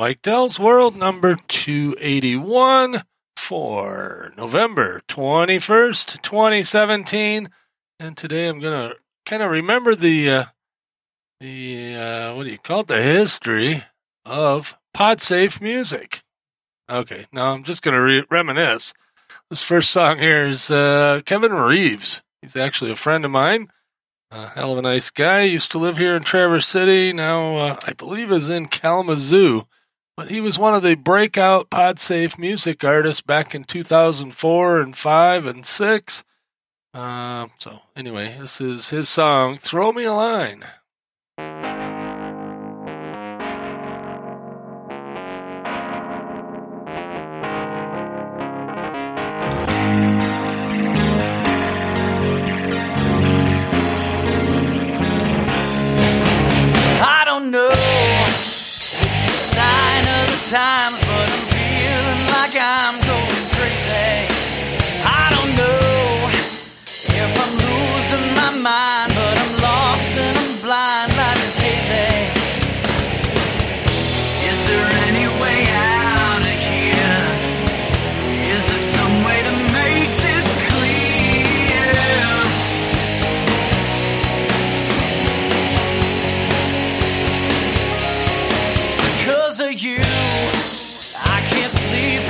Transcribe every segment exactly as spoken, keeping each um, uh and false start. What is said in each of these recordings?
Mike Dell's World number two eighty-one for November twenty-first, twenty seventeen. And today I'm going to kind of remember the, uh, the uh, what do you call it, the history of Podsafe Music. Okay, now I'm just going to re- reminisce. This first song here is uh, Kevin Reeves. He's actually a friend of mine. A hell of a nice guy. Used to live here in Traverse City. Now uh, I believe is in Kalamazoo. But he was one of the breakout Podsafe music artists back in two thousand four and five and six. Uh, so anyway, this is his song, Throw Me a Line. Times, but I'm feeling like I'm going crazy. I don't know if I'm losing my mind, but I'm lost and I'm blind. Life is hazy. Is there any way out of here? Is there some way to make this clear? Because of you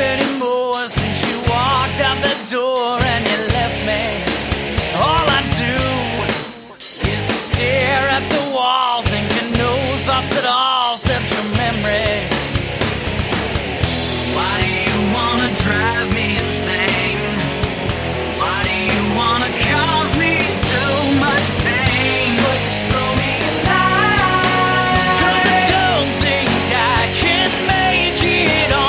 anymore, since you walked out the door and you left me, all I do is to stare at the wall, thinking no thoughts at all except your memory. Why do you wanna drive me insane? Why do you wanna cause me so much pain? But throw me a line, 'cause I don't think I can make it on.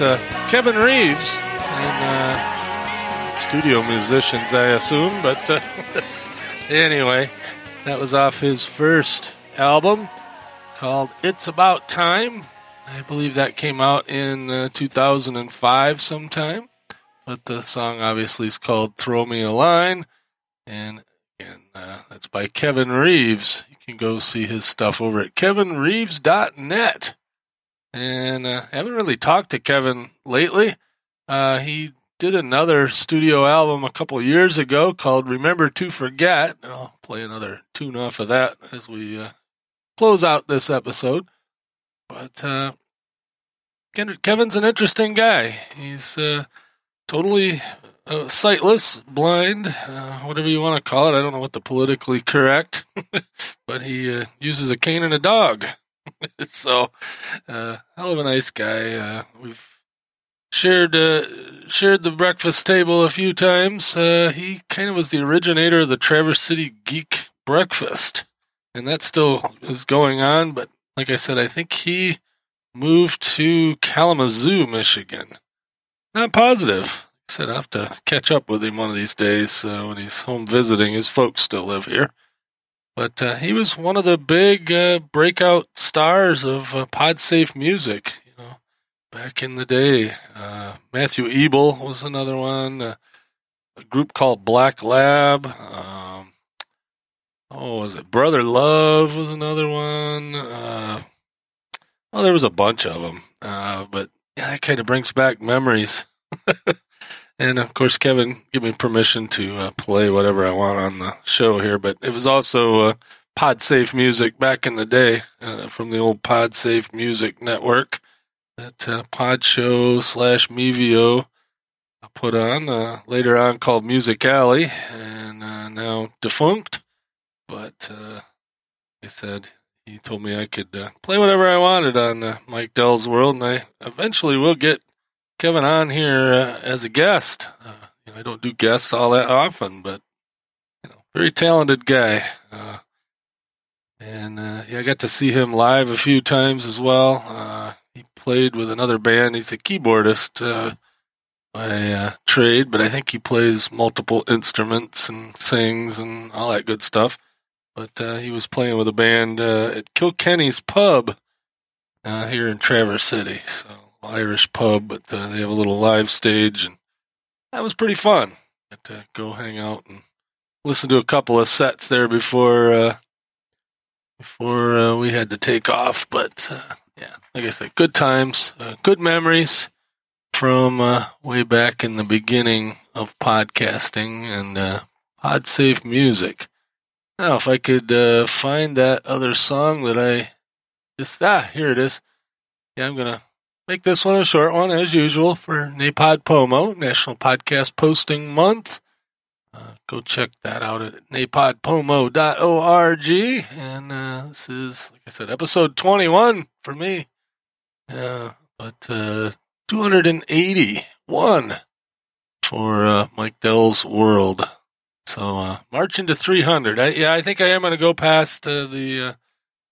Uh, Kevin Reeves, and uh, studio musicians, I assume, but uh, anyway, that was off his first album called It's About Time, I believe that came out in uh, two thousand five sometime. But the song obviously is called Throw Me a Line. And again, uh, that's by Kevin Reeves. You can go see his stuff over at Kevin Reeves dot net. And I uh, haven't really talked to Kevin lately. Uh, he did another studio album a couple years ago called Remember to Forget. And I'll play another tune off of that as we uh, close out this episode. But uh, Kevin's an interesting guy. He's uh, totally uh, sightless, blind, uh, whatever you want to call it. I don't know what the politically correct, but he uh, uses a cane and a dog. so, uh, hell of a nice guy. Uh, we've shared uh, shared the breakfast table a few times. Uh, he kind of was the originator of the Traverse City Geek Breakfast, and that still is going on, but like I said, I think he moved to Kalamazoo, Michigan. Not positive. I said I'll have to catch up with him one of these days uh, when he's home visiting. His folks still live here. But uh, he was one of the big uh, breakout stars of uh, Podsafe Music, you know, back in the day. Uh, Matthew Ebel was another one. Uh, a group called Black Lab. Um, Oh, was it Brother Love was another one? Uh, well, there was a bunch of them, uh, but yeah, that kind of brings back memories. And, of course, Kevin gave me permission to uh, play whatever I want on the show here, but it was also uh, Podsafe Music back in the day uh, from the old Podsafe Music Network that uh, Pod Show slash MeVio put on, uh, later on called Music Alley, and uh, now defunct. But uh, I said, he told me I could uh, play whatever I wanted on uh, Mike Dell's World, and I eventually will get Kevin on here uh, as a guest. Uh, you know, I don't do guests all that often, but you know, very talented guy. Uh, and uh, yeah, I got to see him live a few times as well. Uh, he played with another band. He's a keyboardist uh, by uh, trade, but I think he plays multiple instruments and sings and all that good stuff. But uh, he was playing with a band uh, at Kilkenny's Pub uh, here in Traverse City. So, Irish pub, but uh, they have a little live stage, and that was pretty fun. Got to go hang out and listen to a couple of sets there before uh, before uh, we had to take off. But, uh, yeah, like I said, good times, uh, good memories from uh, way back in the beginning of podcasting and uh, Podsafe Music. Now, if I could uh, find that other song that I just, ah, here it is. Yeah, I'm going to make this one a short one, as usual, for Napod Pomo, National Podcast Posting Month. Uh, go check that out at napod pomo dot org. And uh, this is, like I said, episode twenty-one for me. Uh, but uh, two hundred eighty-one for uh, Mike Dell's World. So, uh, marching to three hundred. I, yeah, I think I am going to go past uh, the uh,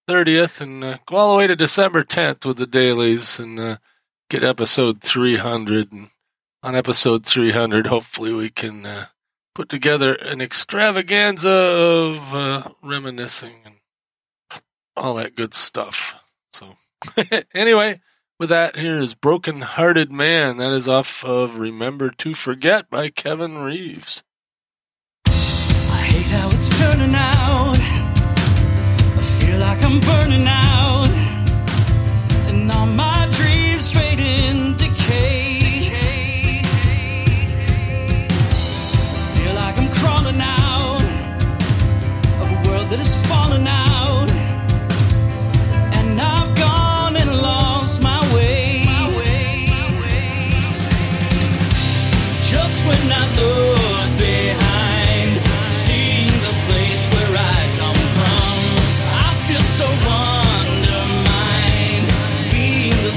thirtieth and uh, go all the way to December tenth with the dailies and uh, get episode three hundred. And on episode three hundred, hopefully we can uh, put together an extravaganza of uh, reminiscing and all that good stuff. So, anyway, with that, here is Broken Hearted Man. That is off of Remember to Forget by Kevin Reeves. How it's turning out, I feel like I'm burning out, and all my dreams fade in decay. I feel like I'm crawling out of a world that is falling out, and I've gone and lost my way. Just when I look so undermined, being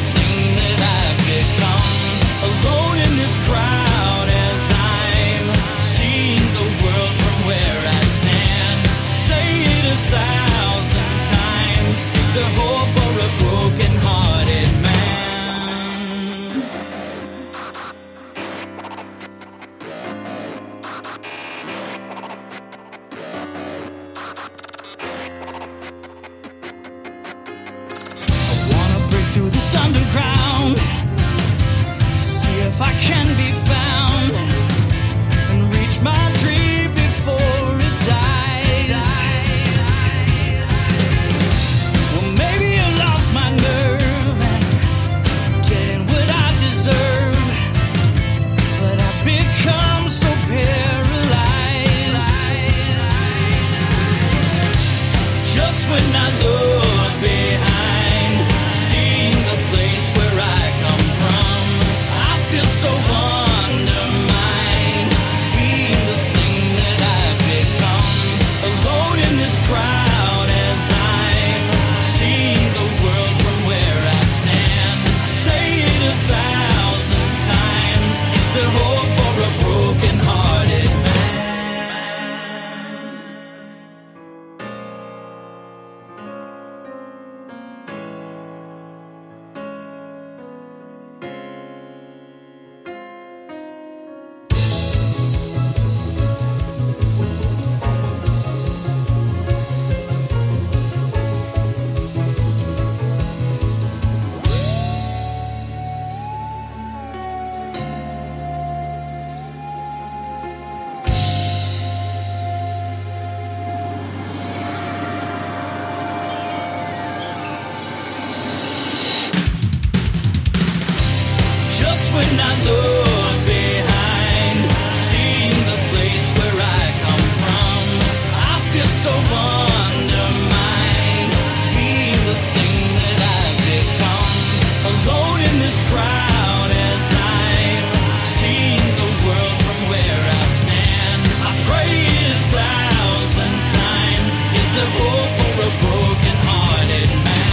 when I look behind, seeing the place where I come from. I feel so undermined, being the thing that I've become. Alone in this crowd as I've seen the world from where I stand. I pray a thousand times, is there hope for a broken hearted man?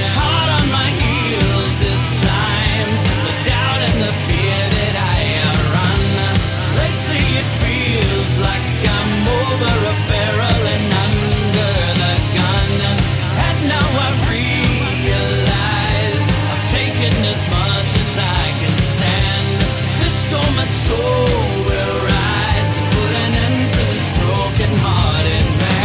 It's hard on my heels this time, the doubt and the fear that I outrun. Lately it feels like I'm over a barrel and under the gun. And now I realize I've taken as much as I can stand. This dormant soul will rise and put an end to this broken hearted man.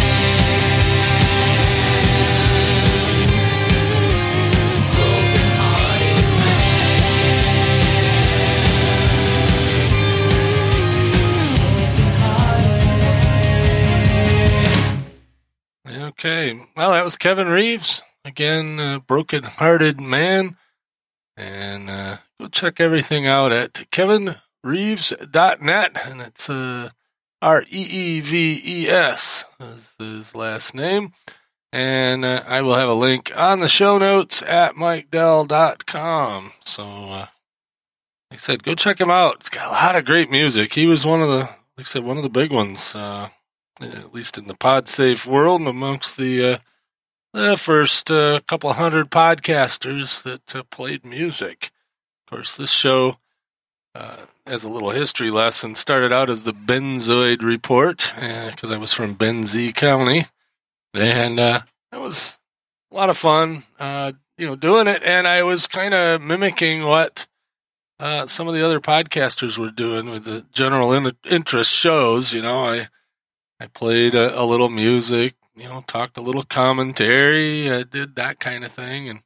Okay, well, that was Kevin Reeves, again, uh, Broken Hearted Man, and uh, go check everything out at Kevin Reeves dot net, and it's uh, R E E V E S is his last name, and uh, I will have a link on the show notes at Mike Dell dot com, so uh, like I said, go check him out. It's got a lot of great music. He was one of the, like I said, one of the big ones, uh, at least in the Podsafe world, and amongst the uh, the first uh, couple hundred podcasters that uh, played music. Of course, this show, uh, as a little history lesson, started out as the Benzoid Report, because uh, I was from Benzie County, and uh, it was a lot of fun, uh, you know, doing it. And I was kind of mimicking what uh, some of the other podcasters were doing with the general in- interest shows. You know, I. I played a, a little music, you know, talked a little commentary, I did that kind of thing. And,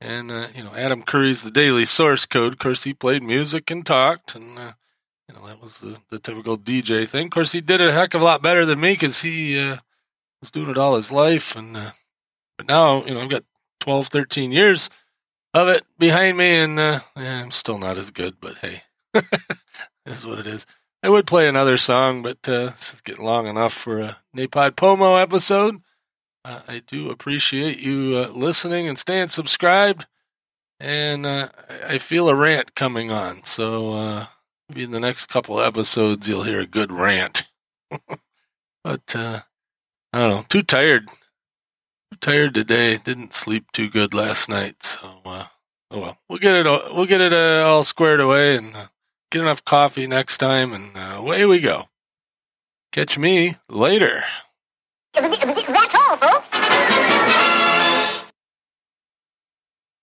and uh, you know, Adam Curry's The Daily Source Code, of course, he played music and talked. And, uh, you know, that was the, the typical D J thing. Of course, he did it a heck of a lot better than me because he uh, was doing it all his life. And uh, but now, you know, I've got twelve, thirteen years of it behind me. And uh, yeah, I'm still not as good, but hey, that's what it is. I would play another song, but uh, this is getting long enough for a Napod Pomo episode. Uh, I do appreciate you uh, listening and staying subscribed. And uh, I feel a rant coming on, so uh, maybe in the next couple episodes you'll hear a good rant. But uh, I don't know, too tired, too tired today. Didn't sleep too good last night, so uh, oh well. We'll get it, we'll get it uh, all squared away and. Uh, Get enough coffee next time, and uh, away we go. Catch me later. That's all, folks.